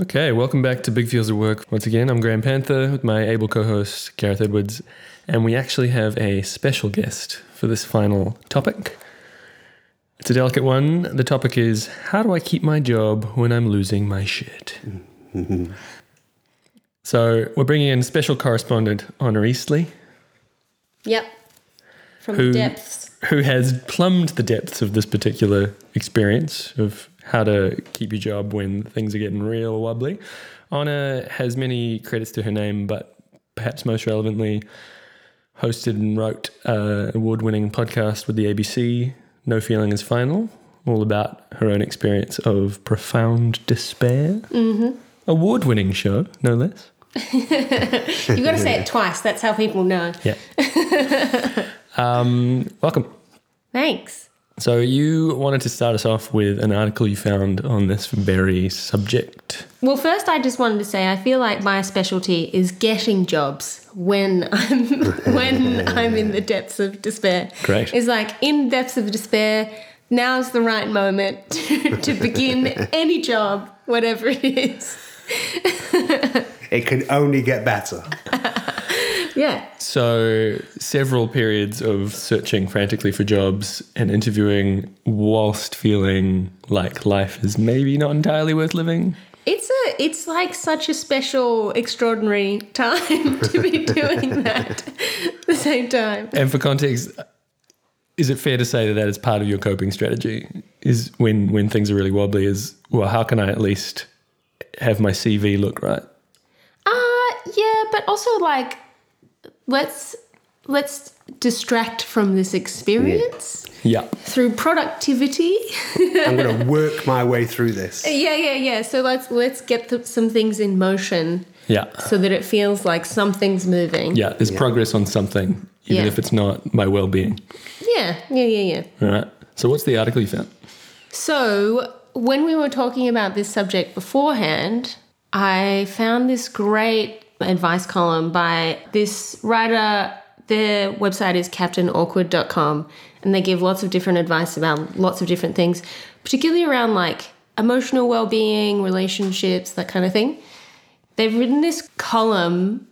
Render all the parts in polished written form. Okay, welcome back to Big Feels of Work. Once again, I'm Graham Panther with my able co-host Gareth Edwards, and we actually have a special guest for this final topic. It's a delicate one. The topic is, how do I keep my job when I'm losing my shit? So we're bringing in special correspondent Honor Eastley. Yep, from the depths. Who has plumbed the depths of this particular experience of how to keep your job when things are getting real wobbly. Honor has many credits to her name, but perhaps most relevantly hosted and wrote an award-winning podcast with the ABC, No Feeling is Final, all about her own experience of profound despair. Mm-hmm. Award-winning show, no less. You've got to say it twice. That's how people know. Yeah. Welcome. Thanks. So you wanted to start us off with an article you found on this very subject. Well, first I just wanted to say I feel like my specialty is getting jobs when I'm when I'm in the depths of despair. Great. It's like in depths of despair, now's the right moment to begin any job, whatever it is. It can only get better. Yeah. So several periods of searching frantically for jobs and interviewing whilst feeling like life is maybe not entirely worth living. It's like such a special, extraordinary time to be doing that at the same time. And for context, is it fair to say that that is part of your coping strategy? Is when things are really wobbly is, well, how can I at least have my CV look right? Yeah, but also like, Let's distract from this experience. Yeah. Through productivity. I'm going to work my way through this. Yeah. So let's get some things in motion. Yeah. So that it feels like something's moving. Yeah, there's progress on something, even if it's not my well-being. Yeah. All right. So what's the article you found? So when we were talking about this subject beforehand, I found this great advice column by this writer. Their website is captainawkward.com, and they give lots of different advice about lots of different things, particularly around like emotional well-being, relationships, that kind of thing. They've written this column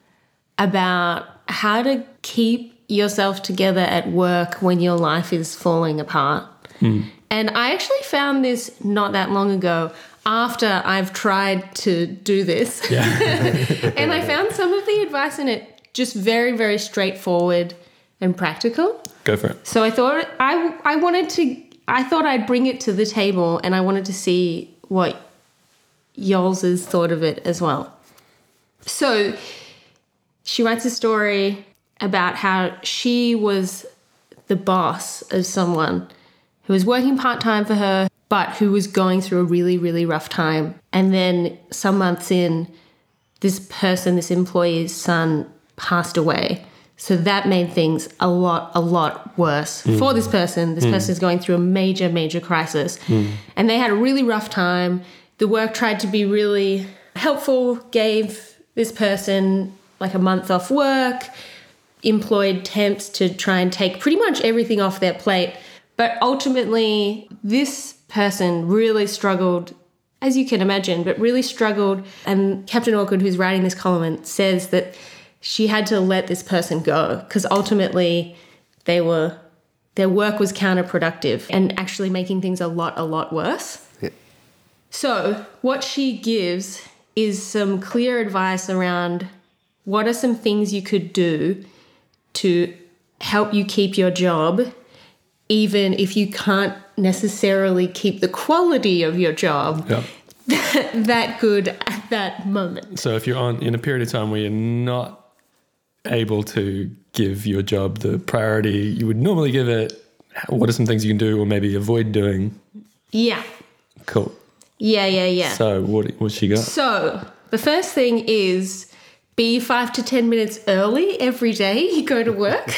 about how to keep yourself together at work when your life is falling apart. And I actually found this not that long ago after I've tried to do this. Yeah. And I found some of the advice in it just very, very straightforward and practical. Go for it. So I thought I thought I'd bring it to the table, and I wanted to see what y'all's is thought of it as well. So she writes a story about how she was the boss of someone who was working part-time for her, but who was going through a really, really rough time. And then some months in, this employee's son passed away. So that made things a lot worse for this person. This person is going through a major, major crisis. And they had a really rough time. The work tried to be really helpful, gave this person like a month off work, employed temps to try and take pretty much everything off their plate. But ultimately, this person really struggled, as you can imagine, and Captain Awkward, who's writing this column, says that she had to let this person go because ultimately their work was counterproductive and actually making things a lot worse. Yeah. So what she gives is some clear advice around what are some things you could do to help you keep your job even if you can't necessarily keep the quality of your job that good at that moment. So if you're in a period of time where you're not able to give your job the priority you would normally give it, what are some things you can do or maybe avoid doing? Yeah. Cool. Yeah. So what's she got? So the first thing is, be 5 to 10 minutes early every day you go to work.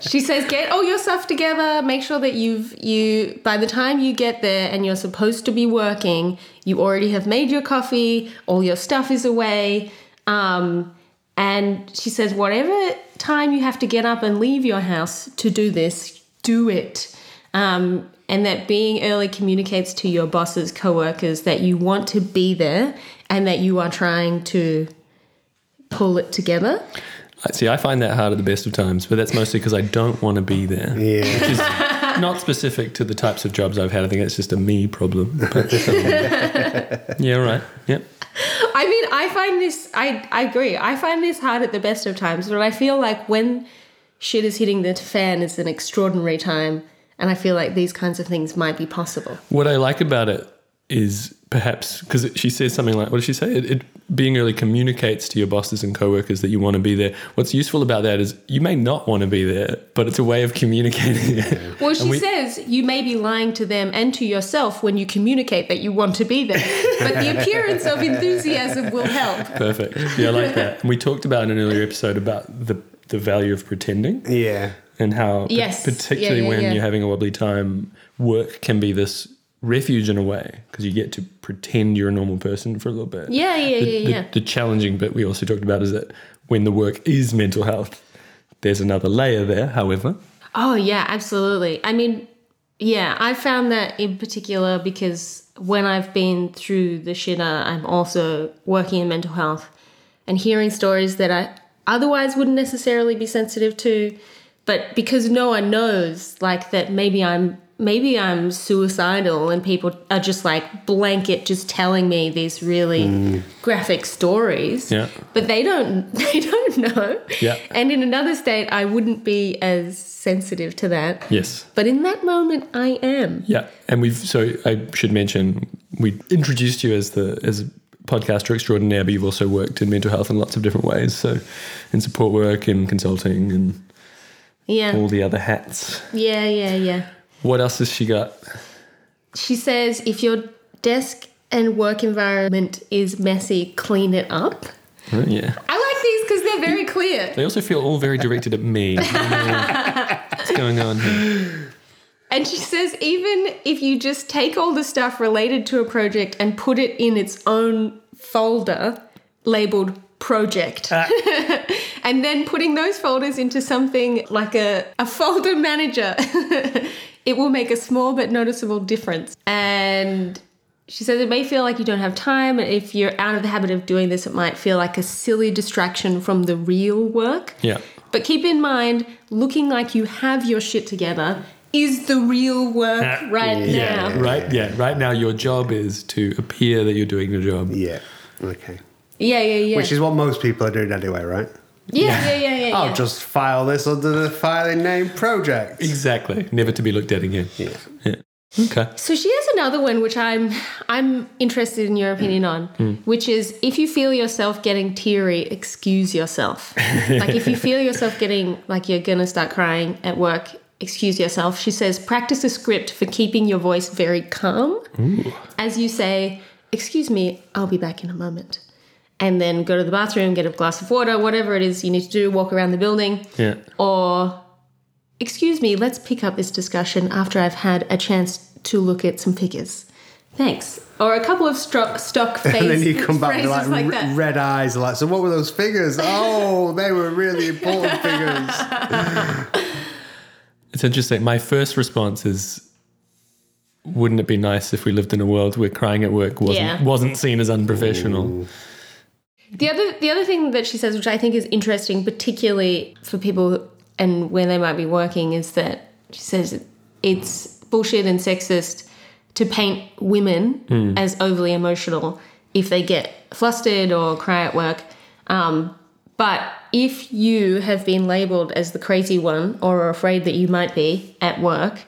She says, get all your stuff together. Make sure that you by the time you get there and you're supposed to be working, you already have made your coffee, all your stuff is away. And she says, whatever time you have to get up and leave your house to do this, do it. and that being early communicates to your bosses, coworkers, that you want to be there and that you are trying to pull it together. See, I find that hard at the best of times, but that's mostly because I don't want to be there. Yeah. Which is not specific to the types of jobs I've had. I think it's just a me problem. But, yeah, right. Yep. I mean, I agree. I find this hard at the best of times, but I feel like when shit is hitting the fan, it's an extraordinary time, and I feel like these kinds of things might be possible. What I like about it is perhaps because she says something like, what did she say? It being early communicates to your bosses and coworkers that you want to be there. What's useful about that is you may not want to be there, but it's a way of communicating it. Well, she says you may be lying to them and to yourself when you communicate that you want to be there, but the appearance of enthusiasm will help. Perfect. Yeah, I like that. And we talked about in an earlier episode about the value of pretending. Yeah. And how particularly when you're having a wobbly time, work can be this refuge in a way, because you get to pretend you're a normal person for a little bit. The challenging bit we also talked about is that when the work is mental health, there's another layer there, however. Oh, yeah, absolutely. I mean, yeah, I found that in particular because when I've been through the shitter, I'm also working in mental health and hearing stories that I otherwise wouldn't necessarily be sensitive to, but because no one knows, like, that maybe I'm suicidal and people are just like blanket just telling me these really graphic stories. Yeah. But they don't know. Yeah. And in another state I wouldn't be as sensitive to that. Yes. But in that moment I am. Yeah. And I should mention we introduced you as a podcaster extraordinaire, but you've also worked in mental health in lots of different ways. So in support work and consulting and all the other hats. Yeah, yeah, yeah. What else has she got? She says, if your desk and work environment is messy, clean it up. Oh, yeah. I like these because they're very clear. They also feel all very directed at me. What's going on here? And she says, even if you just take all the stuff related to a project and put it in its own folder labeled project. And then putting those folders into something like a folder manager, it will make a small but noticeable difference. And she says it may feel like you don't have time. And if you're out of the habit of doing this, it might feel like a silly distraction from the real work. Yeah. But keep in mind, looking like you have your shit together is the real work now. Right. Yeah. Right now, your job is to appear that you're doing your job. Yeah. Okay. Yeah. Which is what most people are doing anyway, right? Yeah. I'll just file this under the filing name project. Exactly. Never to be looked at again. Yeah. Okay. So she has another one which I'm interested in your opinion on, which is if you feel yourself getting teary, excuse yourself. Like if you feel yourself getting like you're going to start crying at work, excuse yourself. She says practice a script for keeping your voice very calm. Ooh. As you say, excuse me, I'll be back in a moment. And then go to the bathroom, get a glass of water, whatever it is you need to do, walk around the building. Yeah. Or, excuse me, let's pick up this discussion after I've had a chance to look at some figures. Thanks. Or a couple of stock phrases. And then you come back with like that. Red eyes. Like, so what were those figures? Oh, they were really important figures. It's interesting. My first response is, wouldn't it be nice if we lived in a world where crying at work wasn't seen as unprofessional? Ooh. The other thing that she says, which I think is interesting, particularly for people and where they might be working, is that she says it's bullshit and sexist to paint women as overly emotional if they get flustered or cry at work. But if you have been labelled as the crazy one or are afraid that you might be at work,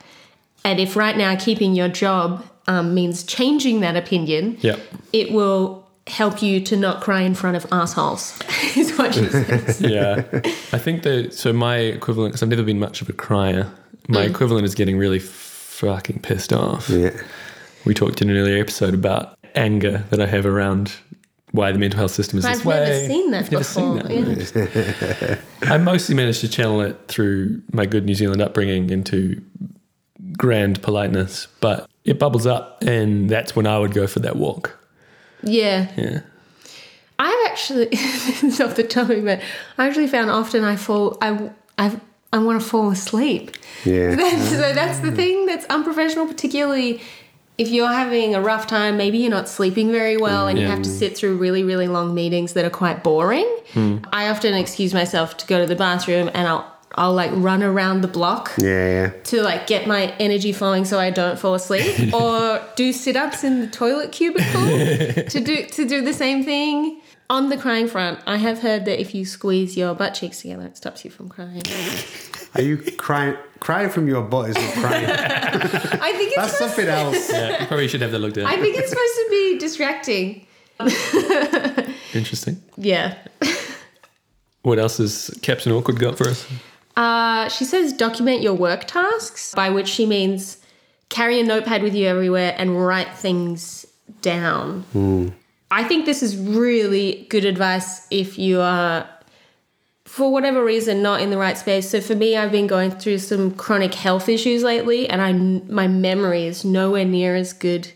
and if right now keeping your job means changing that opinion, it will help you to not cry in front of assholes, is what she says. Yeah. I think my equivalent, because I've never been much of a crier, my equivalent is getting really fucking pissed off. Yeah. We talked in an earlier episode about anger that I have around why the mental health system is this way. I've never seen that before. Yeah. I mostly managed to channel it through my good New Zealand upbringing into grand politeness, but it bubbles up, and that's when I would go for that walk. Yeah. I've actually, this is off the topic, but I actually found often I fall, I, I've, I want to fall asleep. Yeah. So that's the thing that's unprofessional, particularly if you're having a rough time, maybe you're not sleeping very well and you have to sit through really, really long meetings that are quite boring. Mm. I often excuse myself to go to the bathroom and I'll like run around the block to like get my energy flowing so I don't fall asleep or do sit-ups in the toilet cubicle to do the same thing. On the crying front, I have heard that if you squeeze your butt cheeks together, it stops you from crying. Are you crying? Crying from your butt is not crying. I think it's that's something else. Yeah, you probably should have that looked at. I think it's supposed to be distracting. Interesting. Yeah. What else has Captain Awkward got for us? She says document your work tasks, by which she means carry a notepad with you everywhere and write things down. Mm. I think this is really good advice if you are, for whatever reason, not in the right space. So for me, I've been going through some chronic health issues lately and my memory is nowhere near as good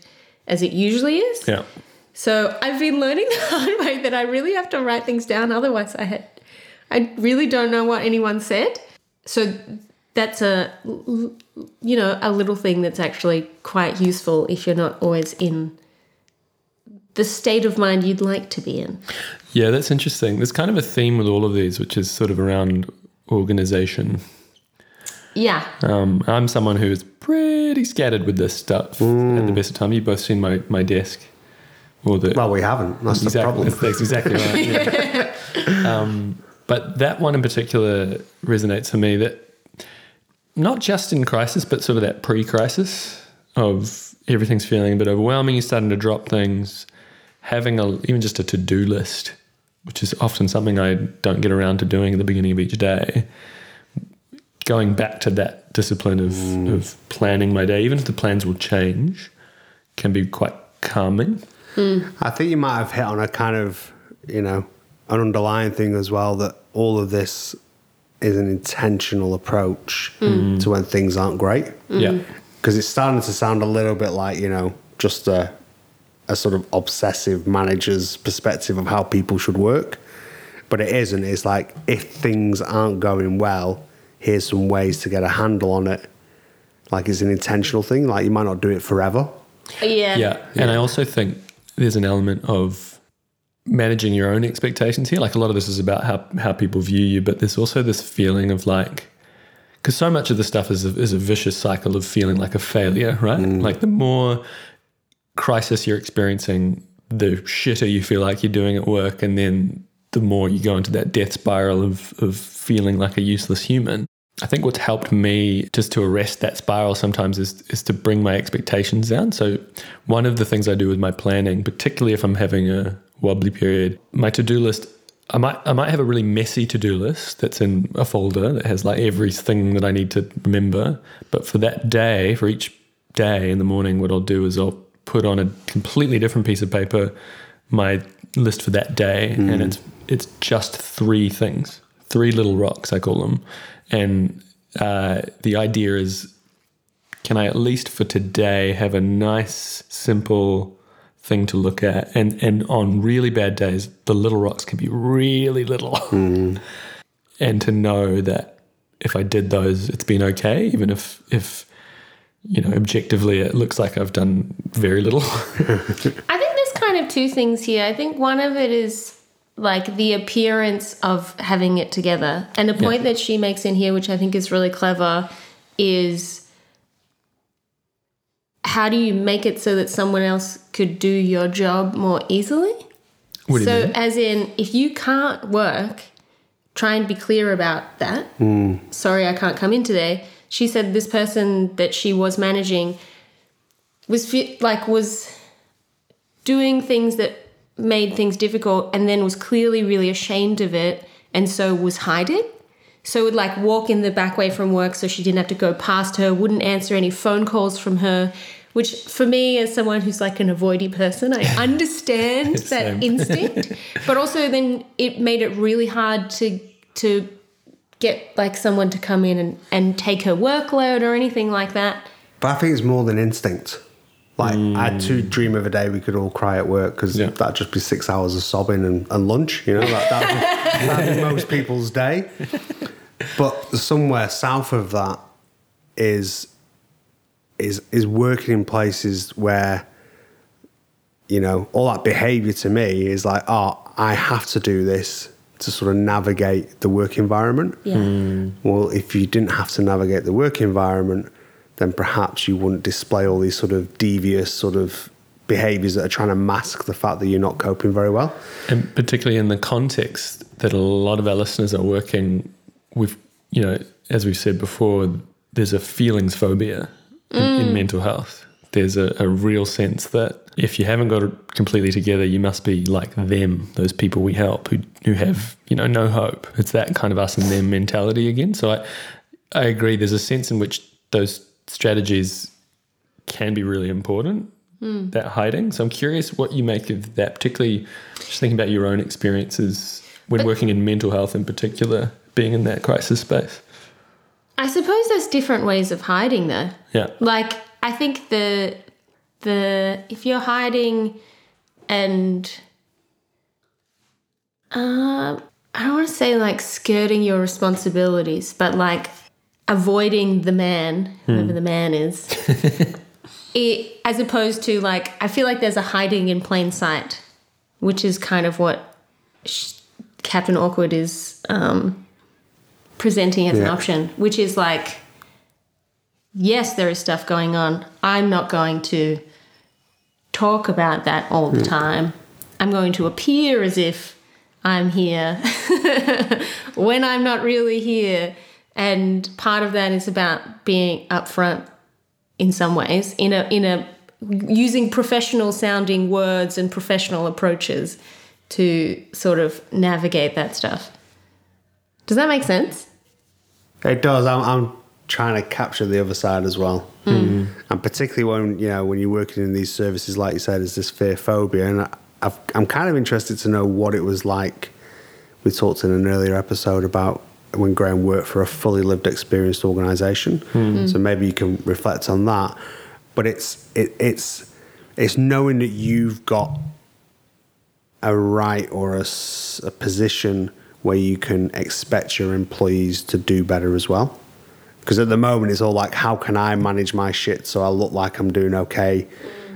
as it usually is. Yeah. So I've been learning the hard way that I really have to write things down. Otherwise, I really don't know what anyone said. So that's a little thing that's actually quite useful if you're not always in the state of mind you'd like to be in. Yeah, that's interesting. There's kind of a theme with all of these, which is sort of around organization. Yeah. I'm someone who is pretty scattered with this stuff at the best of time. You've both seen my desk. Well, we haven't. That's the problem. That's exactly right. Yeah. But that one in particular resonates for me, that not just in crisis, but sort of that pre-crisis of everything's feeling a bit overwhelming, you're starting to drop things, having even just a to-do list, which is often something I don't get around to doing at the beginning of each day, going back to that discipline of planning my day, even if the plans will change, can be quite calming. Mm. I think you might have hit on a kind of, an underlying thing as well, that all of this is an intentional approach to when things aren't great. Mm. Yeah. Because it's starting to sound a little bit like, just a sort of obsessive manager's perspective of how people should work. But it isn't. It's like, if things aren't going well, here's some ways to get a handle on it. Like, it's an intentional thing. Like, you might not do it forever. Yeah. And I also think there's an element of managing your own expectations here. Like, a lot of this is about how people view you, but there's also this feeling of like, because so much of the stuff is a vicious cycle of feeling like a failure, right? Mm. Like, the more crisis you're experiencing, the shitter you feel like you're doing at work, and then the more you go into that death spiral of feeling like a useless human. I think what's helped me just to arrest that spiral sometimes is to bring my expectations down. So one of the things I do with my planning, particularly if I'm having a wobbly period, my to-do list, I might have a really messy to-do list that's in a folder that has like everything that I need to remember. But for each day in the morning, what I'll do is I'll put on a completely different piece of paper my list for that day. Mm. And it's just three things, three little rocks, I call them. And the idea is, can I at least for today have a nice, simple thing to look at? And on really bad days, the little rocks can be really little. Mm. And to know that if I did those, it's been okay, even if objectively it looks like I've done very little. I think there's kind of two things here. I think one of it is, like, the appearance of having it together. And the point that she makes in here, which I think is really clever, is how do you make it so that someone else could do your job more easily? What do you mean? As in, if you can't work, try and be clear about that. Mm. Sorry, I can't come in today. She said this person that she was managing was doing things that made things difficult and then was clearly really ashamed of it and so was hiding. So would like walk in the back way from work so she didn't have to go past her, wouldn't answer any phone calls from her, which for me as someone who's like an avoidy person, I understand that instinct. But also then it made it really hard to get like someone to come in and take her workload or anything like that. But I think it's more than instinct. Like, I too dream of a day we could all cry at work because that'd just be 6 hours of sobbing and lunch, that'd be most people's day. But somewhere south of that is working in places where, you know, all that behaviour to me is like, oh, I have to do this to sort of navigate the work environment. Yeah. Mm. Well, if you didn't have to navigate the work environment, then perhaps you wouldn't display all these sort of devious sort of behaviours that are trying to mask the fact that you're not coping very well. And particularly in the context that a lot of our listeners are working with, you know, as we've said before, there's a feelings phobia in mental health. There's a real sense that if you haven't got it completely together, you must be like them, those people we help who have, you know, no hope. It's that kind of us and them mentality again. So I agree, there's a sense in which those strategies can be really important, that hiding. So I'm curious what you make of that, particularly just thinking about your own experiences when working in mental health in particular, being in that crisis space. I suppose there's different ways of hiding though. Yeah. Like I think the if you're hiding and I don't want to say like skirting your responsibilities, but like avoiding the man, whoever the man is, as opposed to like I feel like there's a hiding in plain sight, which is kind of what Captain Awkward is presenting as an option, which is like, yes, there is stuff going on. I'm not going to talk about that all the time. I'm going to appear as if I'm here when I'm not really here. And part of that is about being upfront in some ways, in a using professional sounding words and professional approaches to sort of navigate that stuff. Does that make sense? It does. I'm trying to capture the other side as well. Mm. And particularly when you're working in these services, like you said, is this fear phobia. And I'm kind of interested to know what it was like. We talked in an earlier episode about when Graham worked for a fully lived, experienced organisation. So maybe you can reflect on that. But it's knowing that you've got a right or a position where you can expect your employees to do better as well. Because at the moment, it's all like, how can I manage my shit so I look like I'm doing okay?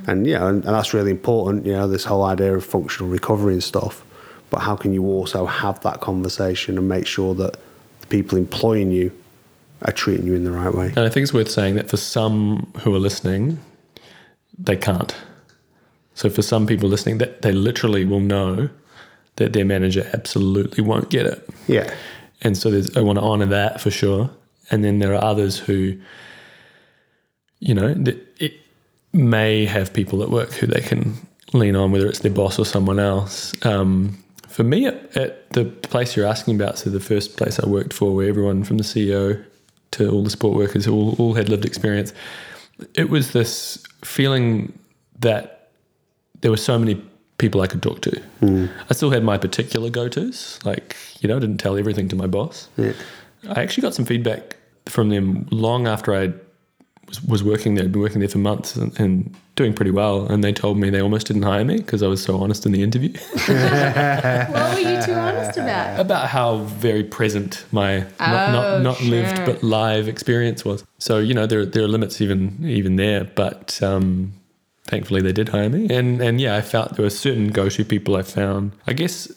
And, you know, and that's really important, you know, this whole idea of functional recovery and stuff. But how can you also have that conversation and make sure that the people employing you are treating you in the right way? And I think it's worth saying that for some who are listening, they can't. So for some people listening, that they literally will know that their manager absolutely won't get it. Yeah. And so I want to honour that for sure. And then there are others who, you know, it may have people at work who they can lean on, whether it's their boss or someone else. For me, at the place you're asking about, so the first place I worked for, where everyone from the CEO to all the support workers all had lived experience, it was this feeling that there were so many people I could talk to. I still had my particular go-tos, like, you know, I didn't tell everything to my boss. Yeah. I actually got some feedback from them long after I was working there. I'd been working there for months and doing pretty well. And they told me they almost didn't hire me because I was so honest in the interview. What were you too honest about? About how very present my not lived but live experience was. So, you know, there are limits even there. But thankfully they did hire me. And yeah, I felt there were certain go-to people I found. I guess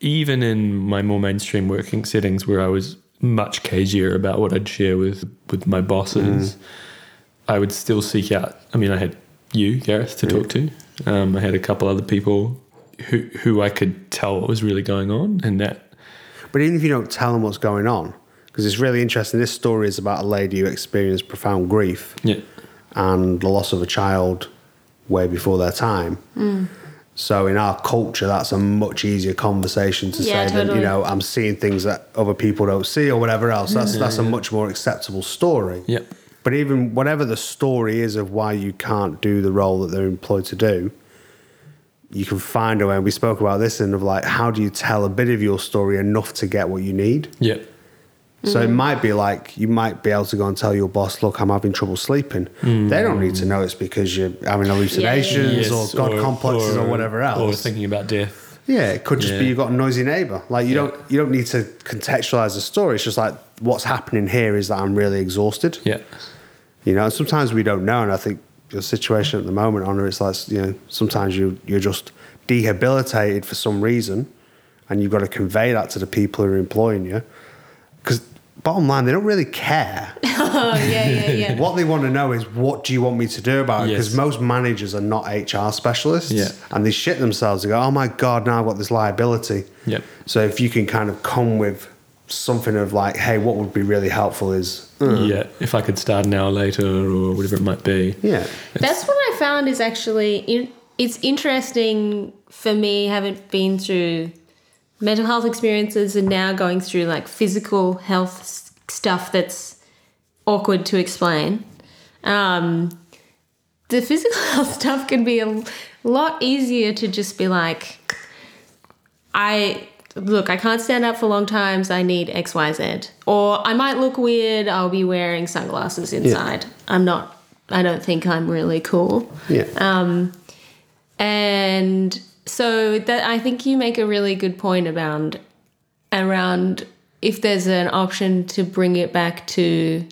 even in my more mainstream working settings where I was much cagier about what I'd share with my bosses, I would still seek out. I mean, I had you, Gareth, to talk to. I had a couple other people who I could tell what was really going on, and that. But even if you don't tell them what's going on, because it's really interesting. This story is about a lady who experienced profound grief, and the loss of a child way before their time. So in our culture, that's a much easier conversation to say than, you know, I'm seeing things that other people don't see or whatever else. That's a much more acceptable story. Yeah. But even whatever the story is of why you can't do the role that they're employed to do, you can find a way. And we spoke about this in of like, how do you tell a bit of your story enough to get what you need? Yeah. So it might be like, you might be able to go and tell your boss, look, I'm having trouble sleeping. They don't need to know it's because you're having hallucinations or God complexes or whatever else. Or thinking about death. Yeah, it could just be you've got a noisy neighbour. Like you don't need to contextualise the story. It's just like what's happening here is that I'm really exhausted. Yeah. You know, and sometimes we don't know, and I think your situation at the moment, Honor, it's like, you know, sometimes you're just debilitated for some reason, and you've got to convey that to the people who are employing you. Because bottom line, they don't really care. Yeah. What they want to know is, what do you want me to do about it? Because most managers are not HR specialists, and they shit themselves. They go, oh my God, now I've got this liability. Yep. So if you can kind of come with something of like, hey, what would be really helpful is... if I could start an hour later or whatever it might be. Yeah. That's what I found is actually... It's interesting for me, having been through mental health experiences and now going through like physical health stuff that's awkward to explain. The physical health stuff can be a lot easier to just be like, I can't stand up for long times. I need X, Y, Z. Or I might look weird. I'll be wearing sunglasses inside. Yeah. I don't think I'm really cool. Yeah. And so that, I think you make a really good point around if there's an option to bring it back to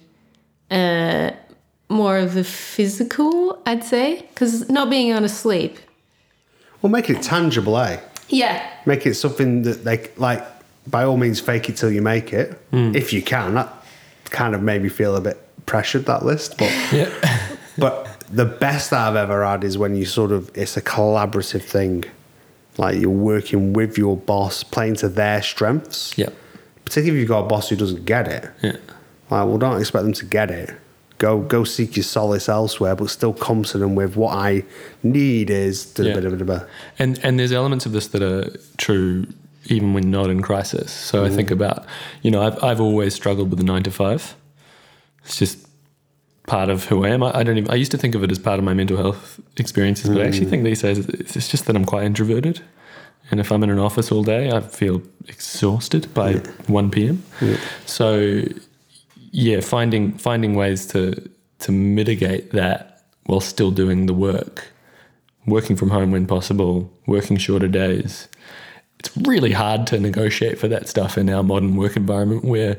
more of the physical, I'd say, because not being on a sleep. Well, make it tangible, eh? Yeah. Make it something that they, like, by all means, fake it till you make it, if you can. That kind of made me feel a bit pressured, that list. But, but the best that I've ever had is when you sort of, it's a collaborative thing. Like you're working with your boss, playing to their strengths. Yeah. Particularly if you've got a boss who doesn't get it. Yeah. Like, well, don't expect them to get it. Go seek your solace elsewhere, but still come to them with what I need is... And there's elements of this that are true even when not in crisis. So I think about, you know, I've always struggled with the 9 to 5. It's just part of who I am. I used to think of it as part of my mental health experiences, but I actually think these days it's just that I'm quite introverted, and if I'm in an office all day, I feel exhausted by 1 p.m. Yeah. So yeah, finding ways to mitigate that while still doing the work, working from home when possible, working shorter days. It's really hard to negotiate for that stuff in our modern work environment where,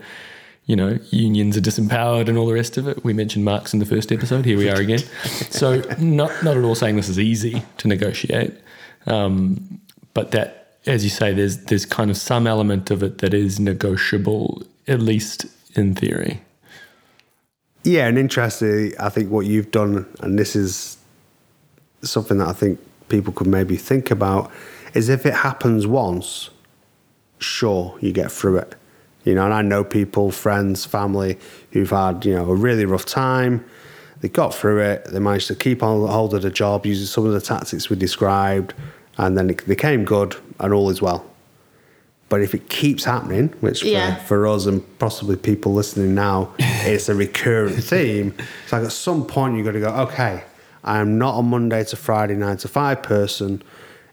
you know, unions are disempowered and all the rest of it. We mentioned Marx in the first episode. Here we are again. So not at all saying this is easy to negotiate. But that, as you say, there's kind of some element of it that is negotiable, at least in theory. Yeah, and interestingly, I think what you've done, and this is something that I think people could maybe think about, is if it happens once, sure, you get through it. You know, and I know people, friends, family, who've had, you know, a really rough time. They got through it. They managed to keep on hold of the job using some of the tactics we described. And then it became good and all is well. But if it keeps happening, which for us and possibly people listening now, it's a recurrent theme. It's like at some point you've got to go, okay, I am not a Monday to Friday 9 to 5 person.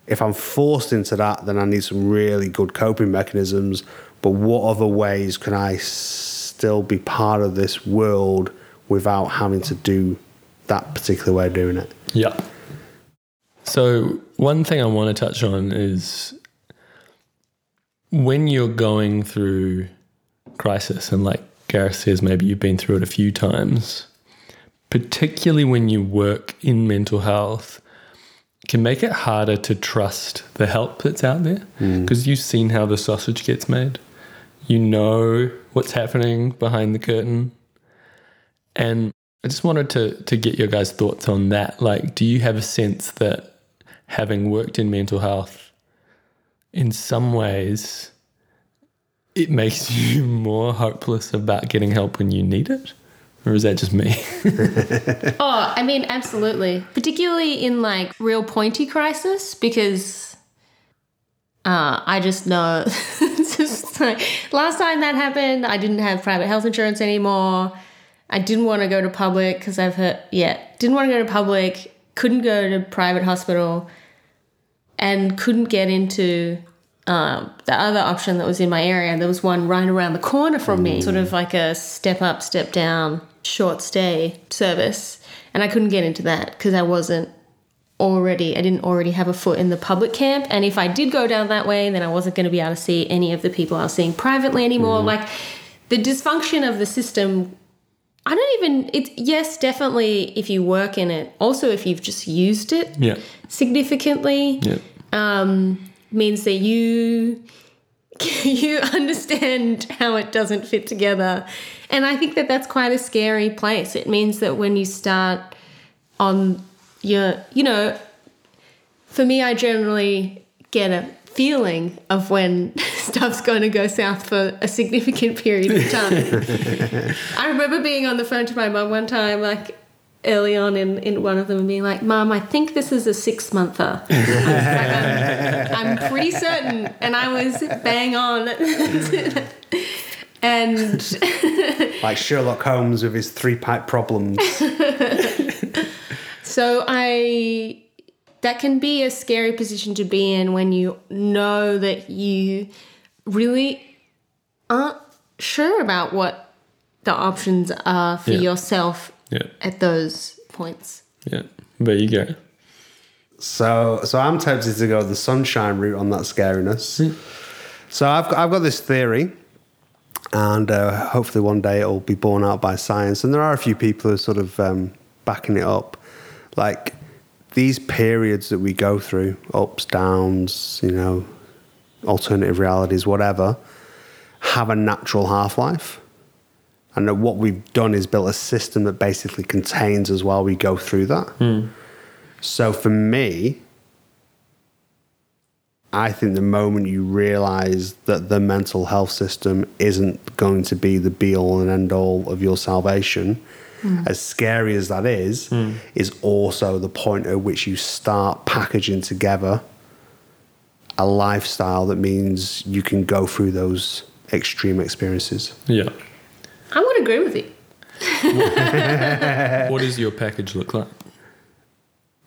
If I'm forced into that, then I need some really good coping mechanisms. But what other ways can I still be part of this world without having to do that particular way of doing it? Yeah. So one thing I want to touch on is when you're going through crisis, and like Gareth says, maybe you've been through it a few times, particularly when you work in mental health, can make it harder to trust the help that's out there because you've seen how the sausage gets made. You know what's happening behind the curtain. And I just wanted to get your guys' thoughts on that. Like, do you have a sense that having worked in mental health, in some ways, it makes you more hopeless about getting help when you need it? Or is that just me? Oh, I mean, absolutely. Particularly in like real pointy crisis, because I just know. Just like, last time that happened, I didn't have private health insurance anymore. I didn't want to go to public because I've heard, didn't want to go to public, couldn't go to private hospital, and couldn't get into the other option that was in my area. There was one right around the corner from me, sort of like a step up, step down, short stay service, and I couldn't get into that because I wasn't I didn't already have a foot in the public camp, and if I did go down that way, then I wasn't going to be able to see any of the people I was seeing privately anymore. Mm. Like, the dysfunction of the system, yes, definitely if you work in it, also if you've just used it significantly, means that you understand how it doesn't fit together. And I think that that's quite a scary place. It means that when you start on your, you know, for me, I generally get a feeling of when stuff's going to go south for a significant period of time. I remember being on the phone to my mum one time, like, early on in one of them, and being like, Mum, I think this is a 6-monther. I'm pretty certain. And I was bang on. And like Sherlock Holmes with his 3-pipe problems. So that can be a scary position to be in when you know that you really aren't sure about what the options are for yourself at those points. Yeah, there you go. So I'm tempted to go the sunshine route on that scariness. Yeah. So I've got this theory, and hopefully one day it'll be borne out by science. And there are a few people who are sort of backing it up, like these periods that we go through, ups, downs, you know, alternative realities, whatever, have a natural half-life. And that what we've done is built a system that basically contains us while we go through that. Mm. So for me, I think the moment you realise that the mental health system isn't going to be the be-all and end-all of your salvation, as scary as that is also the point at which you start packaging together a lifestyle that means you can go through those extreme experiences. Yeah. I would agree with you. What does your package look like?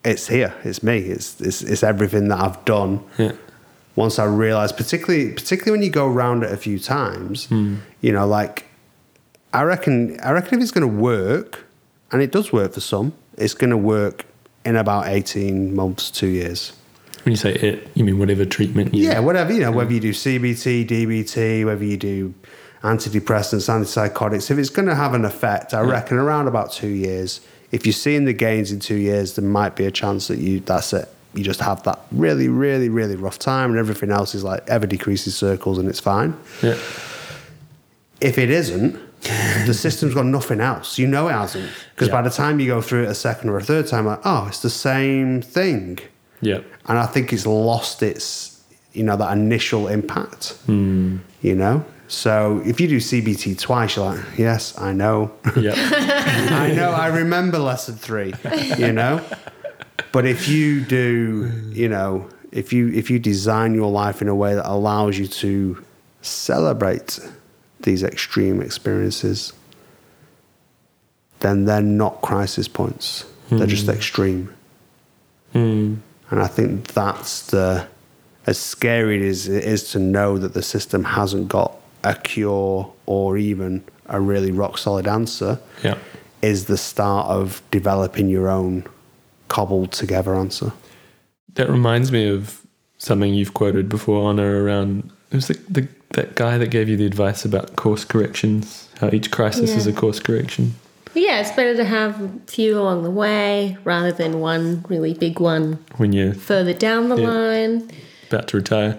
It's here. It's me. It's everything that I've done. Yeah. Once I realised, particularly when you go around it a few times, you know, like I reckon if it's going to work, and it does work for some, it's going to work in about 18 months, 2 years. When you say it, you mean whatever treatment you do. Whatever, you know, whether you do CBT, DBT, whether you do antidepressants, antipsychotics, if it's going to have an effect, I reckon around about 2 years. If you're seeing the gains in 2 years, there might be a chance that that's it. You just have that really, really, really rough time, and everything else is like ever-decreasing circles, and it's fine. Yeah. If it isn't, the system's got nothing else. You know it hasn't. Because by the time you go through it a second or a third time, like, oh, it's the same thing. Yeah. And I think it's lost its, you know, that initial impact, you know? So if you do CBT twice, you're like, yes, I know. Yep. I know, I remember lesson 3, you know? But if you do, you know, if you design your life in a way that allows you to celebrate these extreme experiences, then they're not crisis points. They're just extreme. And I think that's as scary as it is to know that the system hasn't got a cure or even a really rock-solid answer, is the start of developing your own cobbled-together answer. That reminds me of something you've quoted before, Honor, around... It was that guy that gave you the advice about course corrections, how each crisis is a course correction. Yeah, it's better to have a few along the way rather than one really big one when you're further down the line. About to retire.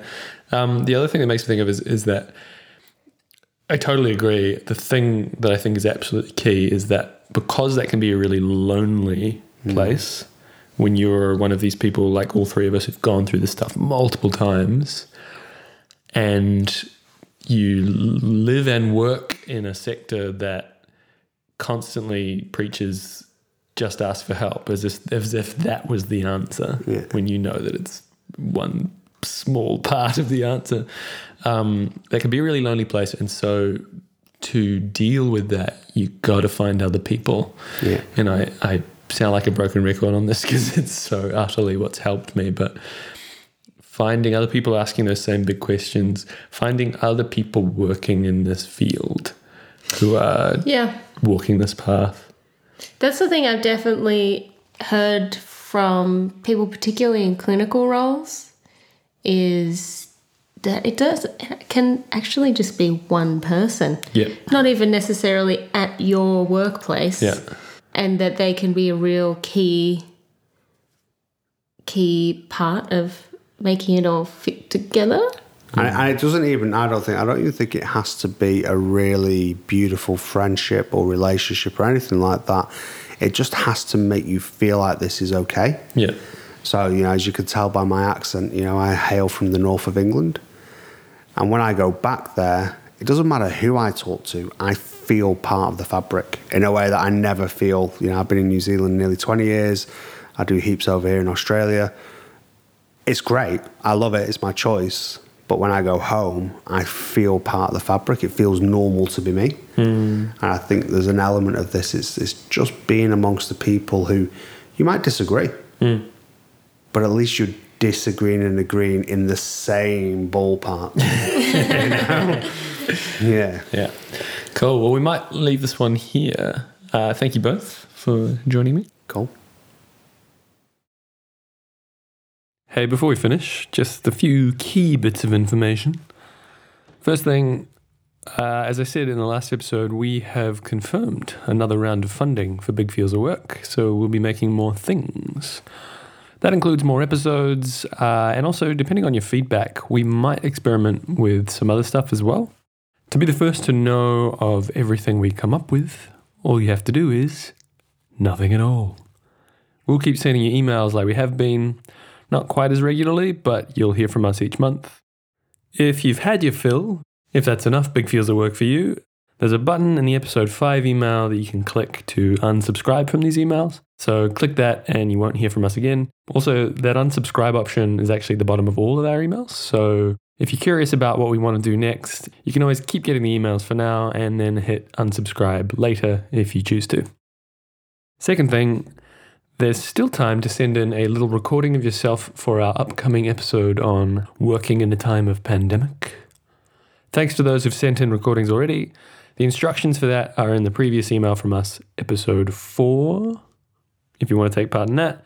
The other thing that makes me think of is that I totally agree. The thing that I think is absolutely key is that because that can be a really lonely place when you're one of these people, like all three of us who've gone through this stuff multiple times, and you live and work in a sector that constantly preaches just ask for help as if that was the answer when you know that it's one small part of the answer. That can be a really lonely place, and so to deal with that, you got to find other people. Yeah. And I sound like a broken record on this because it's so utterly what's helped me, but finding other people asking those same big questions, finding other people working in this field who are walking this path. That's the thing I've definitely heard from people, particularly in clinical roles, is that it can actually just be one person. Yeah. Not even necessarily at your workplace. Yeah. And that they can be a real key part of making it all fit together. And it doesn't even, I don't even think it has to be a really beautiful friendship or relationship or anything like that. It just has to make you feel like this is okay. Yeah. So, you know, as you can tell by my accent, you know, I hail from the north of England. And when I go back there, it doesn't matter who I talk to, I feel part of the fabric in a way that I never feel. You know, I've been in New Zealand nearly 20 years. I do heaps over here in Australia. It's great. I love it. It's my choice. But when I go home, I feel part of the fabric. It feels normal to be me. Mm. And I think there's an element of this. It's just being amongst the people who you might disagree, but at least you're disagreeing and agreeing in the same ballpark. You know? Yeah. Yeah. Cool. Well, we might leave this one here. Thank you both for joining me. Cool. Hey, before we finish, just a few key bits of information. First thing, as I said in the last episode, we have confirmed another round of funding for Big Feels of Work, so we'll be making more things. That includes more episodes, and also, depending on your feedback, we might experiment with some other stuff as well. To be the first to know of everything we come up with, all you have to do is nothing at all. We'll keep sending you emails like we have been. Not quite as regularly, but you'll hear from us each month. If you've had your fill, if that's enough Big Feels of Work for you, there's a button in the episode 5 email that you can click to unsubscribe from these emails. So click that and you won't hear from us again. Also, that unsubscribe option is actually at the bottom of all of our emails. So if you're curious about what we want to do next, you can always keep getting the emails for now and then hit unsubscribe later if you choose to. Second thing, there's still time to send in a little recording of yourself for our upcoming episode on working in the time of pandemic. Thanks to those who've sent in recordings already. The instructions for that are in the previous email from us, episode 4, if you want to take part in that.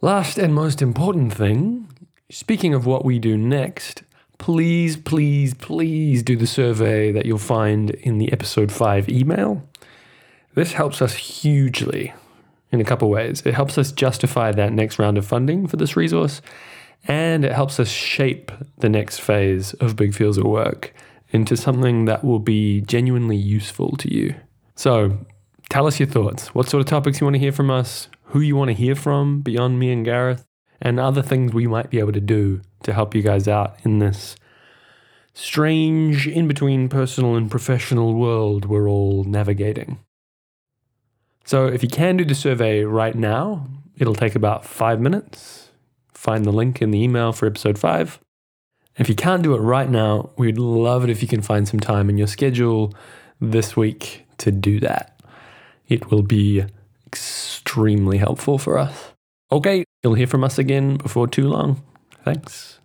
Last and most important thing, speaking of what we do next, please, please, please do the survey that you'll find in the episode 5 email. This helps us hugely. In a couple ways. It helps us justify that next round of funding for this resource, and it helps us shape the next phase of Big Feels at Work into something that will be genuinely useful to you. So tell us your thoughts. What sort of topics you want to hear from us, who you want to hear from beyond me and Gareth, and other things we might be able to do to help you guys out in this strange in-between personal and professional world we're all navigating. So if you can do the survey right now, it'll take about 5 minutes. Find the link in the email for episode 5. If you can't do it right now, we'd love it if you can find some time in your schedule this week to do that. It will be extremely helpful for us. Okay, you'll hear from us again before too long. Thanks.